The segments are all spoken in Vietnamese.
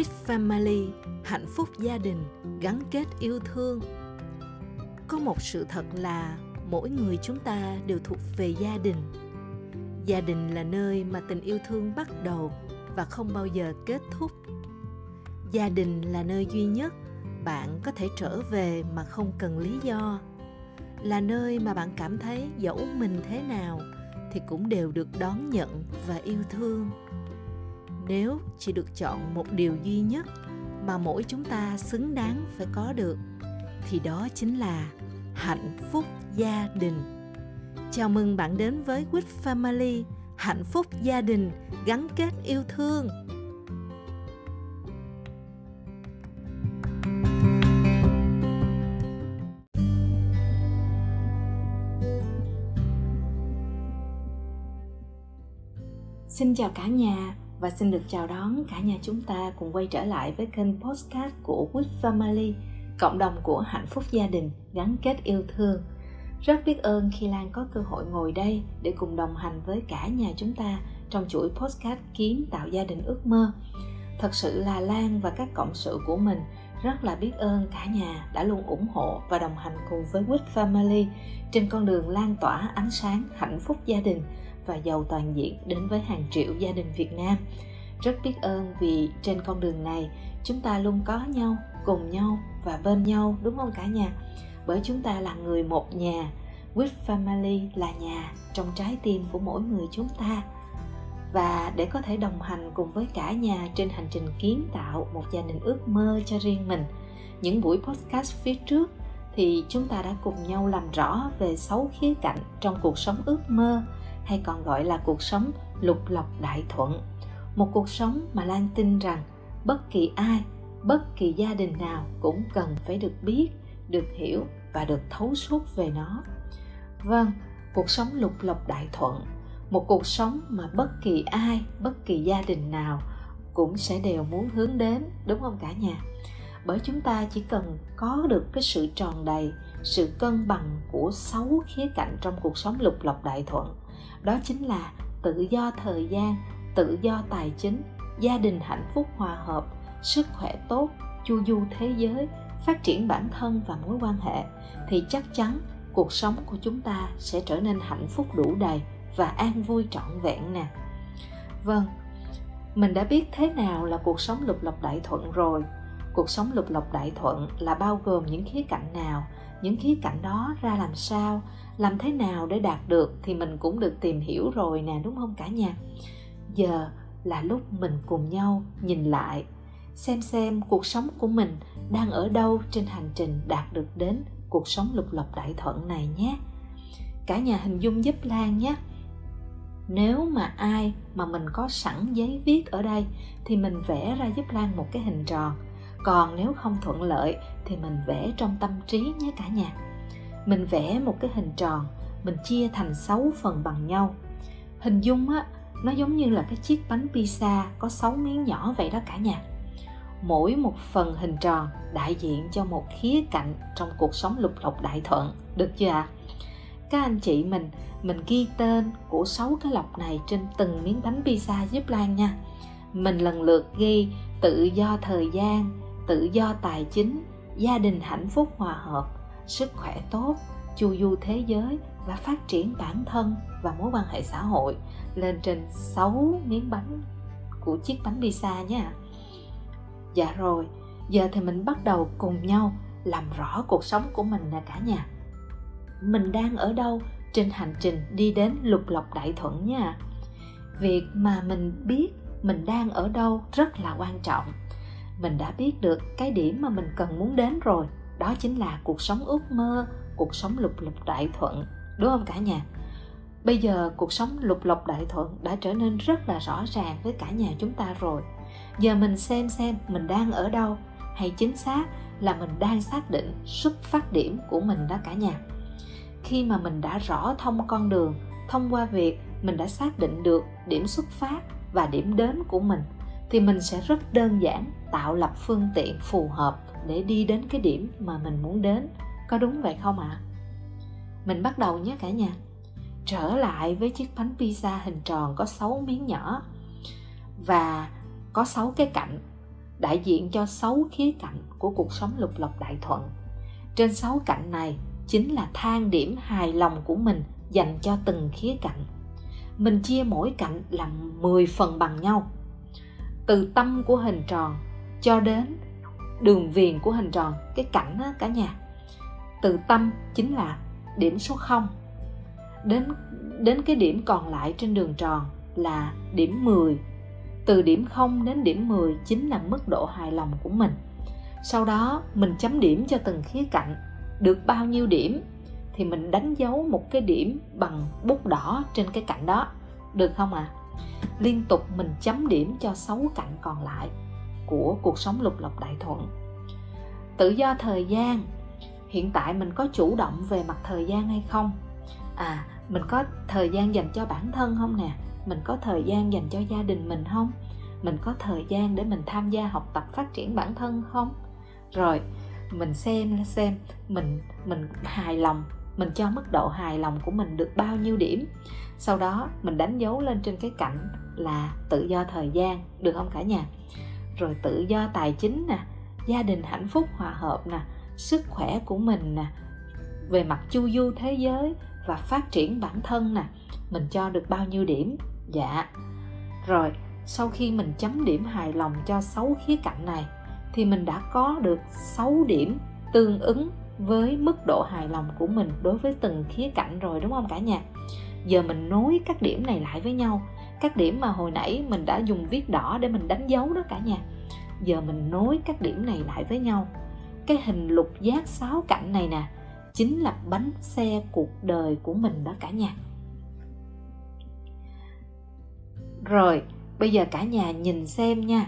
WiT Family, hạnh phúc gia đình, gắn kết yêu thương. Có một sự thật là mỗi người chúng ta đều thuộc về gia đình. Gia đình là nơi mà tình yêu thương bắt đầu và không bao giờ kết thúc. Gia đình là nơi duy nhất bạn có thể trở về mà không cần lý do. Là nơi mà bạn cảm thấy dẫu mình thế nào thì cũng đều được đón nhận và yêu thương. Nếu chỉ được chọn một điều duy nhất mà mỗi chúng ta xứng đáng phải có được, thì đó chính là hạnh phúc gia đình. Chào mừng bạn đến với WiT Family, hạnh phúc gia đình, gắn kết yêu thương. Xin chào cả nhà và xin được chào đón cả nhà chúng ta cùng quay trở lại với kênh podcast của WiT Family, cộng đồng của hạnh phúc gia đình, gắn kết yêu thương. Rất biết ơn khi Lan có cơ hội ngồi đây để cùng đồng hành với cả nhà chúng ta trong chuỗi podcast Kiến tạo gia đình ước mơ. Thật sự là Lan và các cộng sự của mình rất là biết ơn cả nhà đã luôn ủng hộ và đồng hành cùng với WiT Family trên con đường lan tỏa ánh sáng hạnh phúc gia đình và giàu toàn diện đến với hàng triệu gia đình Việt Nam. Rất biết ơn vì trên con đường này chúng ta luôn có nhau, cùng nhau và bên nhau, đúng không cả nhà? Bởi chúng ta là người một nhà, WiT Family là nhà trong trái tim của mỗi người chúng ta. Và để có thể đồng hành cùng với cả nhà trên hành trình kiến tạo một gia đình ước mơ cho riêng mình, những buổi podcast phía trước thì chúng ta đã cùng nhau làm rõ về 6 khía cạnh trong cuộc sống ước mơ, hay còn gọi là cuộc sống lục lọc đại thuận. Một cuộc sống mà Lan tin rằng bất kỳ ai, bất kỳ gia đình nào cũng cần phải được biết, được hiểu và được thấu suốt về nó. Vâng, cuộc sống lục lọc đại thuận, một cuộc sống mà bất kỳ ai, bất kỳ gia đình nào cũng sẽ đều muốn hướng đến, đúng không cả nhà? Bởi chúng ta chỉ cần có được cái sự tròn đầy, sự cân bằng của 6 khía cạnh trong cuộc sống lục lọc đại thuận. Đó chính là tự do thời gian, tự do tài chính, gia đình hạnh phúc hòa hợp, sức khỏe tốt, chu du thế giới, phát triển bản thân và mối quan hệ, thì chắc chắn cuộc sống của chúng ta sẽ trở nên hạnh phúc đủ đầy và an vui trọn vẹn nè. Vâng, mình đã biết thế nào là cuộc sống lục lọc đại thuận rồi. Cuộc sống lục lọc đại thuận là bao gồm những khía cạnh nào, những khía cạnh đó ra làm sao, làm thế nào để đạt được thì mình cũng được tìm hiểu rồi nè, đúng không cả nhà? Giờ là lúc mình cùng nhau nhìn lại, xem cuộc sống của mình đang ở đâu trên hành trình đạt được đến cuộc sống lục lọc đại thuận này nhé. Cả nhà hình dung giúp Lan nhé. Nếu mà ai mà mình có sẵn giấy viết ở đây thì mình vẽ ra giúp Lan một cái hình tròn. Còn nếu không thuận lợi thì mình vẽ trong tâm trí nhé cả nhà. Mình vẽ một cái hình tròn, mình chia thành 6 phần bằng nhau. Hình dung á, nó giống như là cái chiếc bánh pizza có 6 miếng nhỏ vậy đó cả nhà. Mỗi một phần hình tròn đại diện cho một khía cạnh trong cuộc sống lục lọc đại thuận, được chưa ạ? Các anh chị mình ghi tên của 6 cái lọc này trên từng miếng bánh pizza giúp Lan nha. Mình lần lượt ghi tự do thời gian, tự do tài chính, gia đình hạnh phúc hòa hợp, sức khỏe tốt, chu du thế giới và phát triển bản thân và mối quan hệ xã hội lên trên 6 miếng bánh của chiếc bánh pizza nha. Dạ rồi, giờ thì mình bắt đầu cùng nhau làm rõ cuộc sống của mình nè cả nhà. Mình đang ở đâu trên hành trình đi đến lục lọc đại thuận nha. Việc mà mình biết mình đang ở đâu rất là quan trọng. Mình đã biết được cái điểm mà mình cần muốn đến rồi, đó chính là cuộc sống ước mơ, cuộc sống lục lọc đại thuận, đúng không cả nhà? Bây giờ cuộc sống lục lọc đại thuận đã trở nên rất là rõ ràng với cả nhà chúng ta rồi. Giờ mình xem mình đang ở đâu, hay chính xác là mình đang xác định xuất phát điểm của mình đó cả nhà. Khi mà mình đã rõ thông con đường, thông qua việc mình đã xác định được điểm xuất phát và điểm đến của mình, thì mình sẽ rất đơn giản tạo lập phương tiện phù hợp để đi đến cái điểm mà mình muốn đến. Có đúng vậy không ạ? Mình bắt đầu nhé cả nhà. Trở lại với chiếc bánh pizza hình tròn có 6 miếng nhỏ và có 6 cái cạnh. đại diện cho 6 khía cạnh của cuộc sống lục lọc đại thuận. Trên 6 cạnh này chính là thang điểm hài lòng của mình dành cho từng khía cạnh. Mình chia mỗi cạnh làm 10 phần bằng nhau. Từ tâm của hình tròn cho đến đường viền của hình tròn, cái cạnh đó cả nhà. Từ tâm chính là điểm số 0 đến cái điểm còn lại trên đường tròn là điểm 10. Từ điểm 0 đến điểm 10 chính là mức độ hài lòng của mình. Sau đó mình chấm điểm cho từng khía cạnh, được bao nhiêu điểm thì mình đánh dấu một cái điểm bằng bút đỏ trên cái cạnh đó, được không ạ? Liên tục mình chấm điểm cho 6 cạnh còn lại của cuộc sống lục lọc đại thuận. Tự do thời gian, hiện tại mình có chủ động về mặt thời gian hay không? Mình có thời gian dành cho bản thân không nè? Mình có thời gian dành cho gia đình mình không? Mình có thời gian để mình tham gia học tập phát triển bản thân không? Rồi mình xem mình hài lòng, mình cho mức độ hài lòng của mình được bao nhiêu điểm. Sau đó mình đánh dấu lên trên cái cạnh là tự do thời gian, được không cả nhà? Rồi tự do tài chính nè, gia đình hạnh phúc hòa hợp nè, sức khỏe của mình nè, về mặt chu du thế giới và phát triển bản thân nè, mình cho được bao nhiêu điểm? Rồi sau khi mình chấm điểm hài lòng cho 6 khía cạnh này thì mình đã có được 6 điểm tương ứng với mức độ hài lòng của mình đối với từng khía cạnh rồi, đúng không cả nhà? Giờ mình nối các điểm này lại với nhau, các điểm mà hồi nãy mình đã dùng viết đỏ để mình đánh dấu đó cả nhà. Giờ mình nối các điểm này lại với nhau. Cái hình lục giác 6 cạnh này nè chính là bánh xe cuộc đời của mình đó cả nhà. Rồi bây giờ cả nhà nhìn xem nha,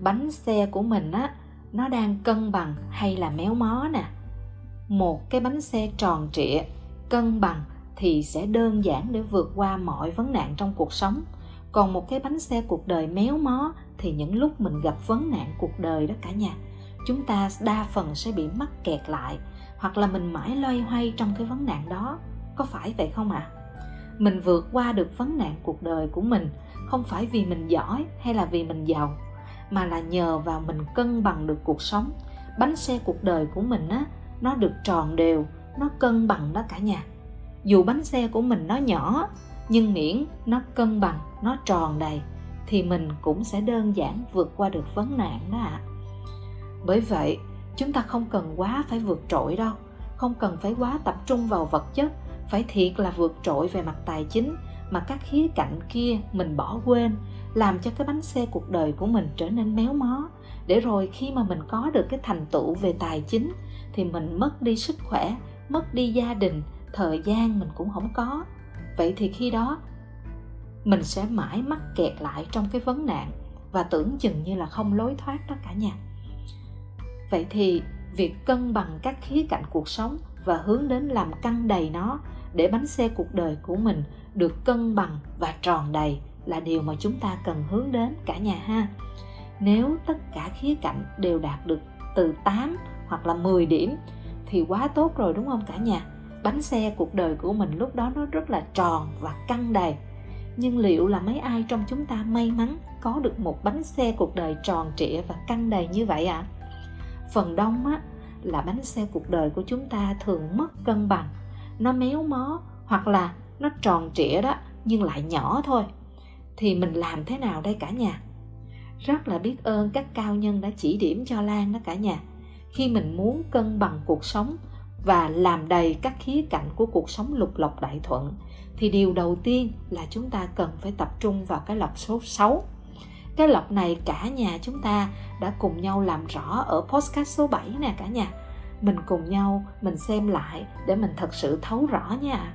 bánh xe của mình á, nó đang cân bằng hay là méo mó nè? Một cái bánh xe tròn trịa, cân bằng thì sẽ đơn giản để vượt qua mọi vấn nạn trong cuộc sống. Còn một cái bánh xe cuộc đời méo mó thì những lúc mình gặp vấn nạn cuộc đời đó cả nhà, chúng ta đa phần sẽ bị mắc kẹt lại, hoặc là mình mãi loay hoay trong cái vấn nạn đó. Có phải vậy không ạ? Mình vượt qua được vấn nạn cuộc đời của mình không phải vì mình giỏi hay là vì mình giàu, mà là nhờ vào mình cân bằng được cuộc sống. Bánh xe cuộc đời của mình á, nó được tròn đều, nó cân bằng đó cả nhà. Dù bánh xe của mình nó nhỏ, nhưng miễn nó cân bằng, nó tròn đầy thì mình cũng sẽ đơn giản vượt qua được vấn nạn đó ạ. Bởi vậy chúng ta không cần quá phải vượt trội đâu, không cần phải quá tập trung vào vật chất, phải thiệt là vượt trội về mặt tài chính, mà các khía cạnh kia mình bỏ quên, làm cho cái bánh xe cuộc đời của mình trở nên méo mó. Để rồi khi mà mình có được cái thành tựu về tài chính thì mình mất đi sức khỏe, mất đi gia đình, thời gian mình cũng không có. Vậy thì khi đó mình sẽ mãi mắc kẹt lại trong cái vấn nạn và tưởng chừng như là không lối thoát đó cả nhà. Vậy thì việc cân bằng các khía cạnh cuộc sống và hướng đến làm căng đầy nó để bánh xe cuộc đời của mình được cân bằng và tròn đầy là điều mà chúng ta cần hướng đến cả nhà ha. Nếu tất cả khía cạnh đều đạt được từ 8 hoặc là 10 điểm thì quá tốt rồi, đúng không cả nhà? Bánh xe cuộc đời của mình lúc đó nó rất là tròn và căng đầy. Nhưng liệu là mấy ai trong chúng ta may mắn có được một bánh xe cuộc đời tròn trịa và căng đầy như vậy ạ? Phần đông á, là bánh xe cuộc đời của chúng ta thường mất cân bằng, nó méo mó hoặc là nó tròn trịa đó nhưng lại nhỏ thôi. Thì mình làm thế nào đây cả nhà? Rất là biết ơn các cao nhân đã chỉ điểm cho Lan đó cả nhà. Khi mình muốn cân bằng cuộc sống và làm đầy các khía cạnh của cuộc sống lục lọc đại thuận thì điều đầu tiên là chúng ta cần phải tập trung vào cái lọc số 6. Cái lọc này cả nhà chúng ta đã cùng nhau làm rõ ở podcast số 7 nè cả nhà. Mình cùng nhau mình xem lại để mình thật sự thấu rõ nha.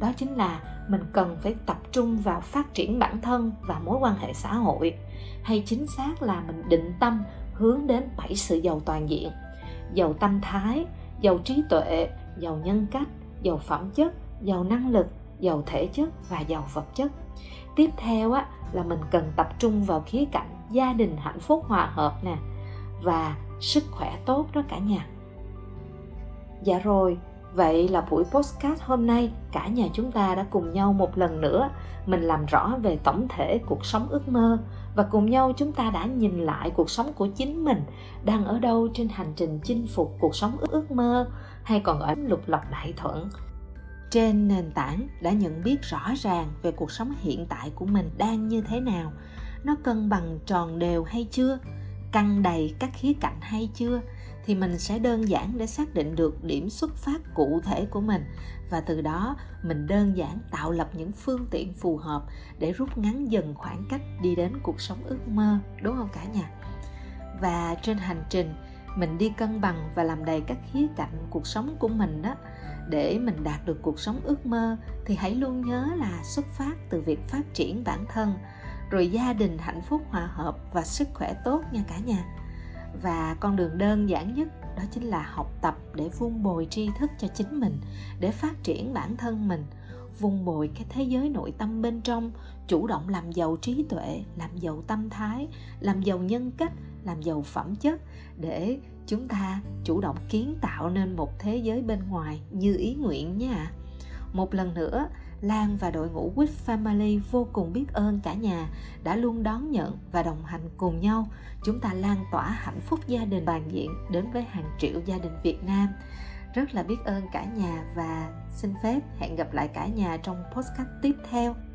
Đó chính là mình cần phải tập trung vào phát triển bản thân và mối quan hệ xã hội, hay chính xác là mình định tâm hướng đến 7 sự giàu toàn diện: giàu tâm thái, giàu trí tuệ, giàu nhân cách, giàu phẩm chất, giàu năng lực, giàu thể chất và giàu vật chất. Tiếp theo á, là mình cần tập trung vào khía cạnh gia đình hạnh phúc hòa hợp nè, và sức khỏe tốt đó cả nhà. Dạ rồi, Vậy là buổi podcast hôm nay, cả nhà chúng ta đã cùng nhau một lần nữa mình làm rõ về tổng thể cuộc sống ước mơ, và cùng nhau chúng ta đã nhìn lại cuộc sống của chính mình đang ở đâu trên hành trình chinh phục cuộc sống ước mơ, hay còn ở lục lọc đại thuận. Trên nền tảng đã nhận biết rõ ràng về cuộc sống hiện tại của mình đang như thế nào, nó cân bằng tròn đều hay chưa, căng đầy các khía cạnh hay chưa, thì mình sẽ đơn giản để xác định được điểm xuất phát cụ thể của mình, và từ đó mình đơn giản tạo lập những phương tiện phù hợp để rút ngắn dần khoảng cách đi đến cuộc sống ước mơ, đúng không cả nhà? Và trên hành trình mình đi cân bằng và làm đầy các khía cạnh cuộc sống của mình đó, để mình đạt được cuộc sống ước mơ, thì hãy luôn nhớ là xuất phát từ việc phát triển bản thân, rồi gia đình hạnh phúc hòa hợp và sức khỏe tốt nha cả nhà. Và con đường đơn giản nhất đó chính là học tập để vun bồi tri thức cho chính mình, để phát triển bản thân mình, vun bồi cái thế giới nội tâm bên trong, chủ động làm giàu trí tuệ, làm giàu tâm thái, làm giàu nhân cách, làm giàu phẩm chất, để chúng ta chủ động kiến tạo nên một thế giới bên ngoài như ý nguyện nha. Một lần nữa, Lan và đội ngũ WiT Family vô cùng biết ơn cả nhà đã luôn đón nhận và đồng hành cùng nhau. Chúng ta lan tỏa hạnh phúc gia đình toàn diện đến với hàng triệu gia đình Việt Nam. Rất là biết ơn cả nhà, và xin phép hẹn gặp lại cả nhà trong podcast tiếp theo.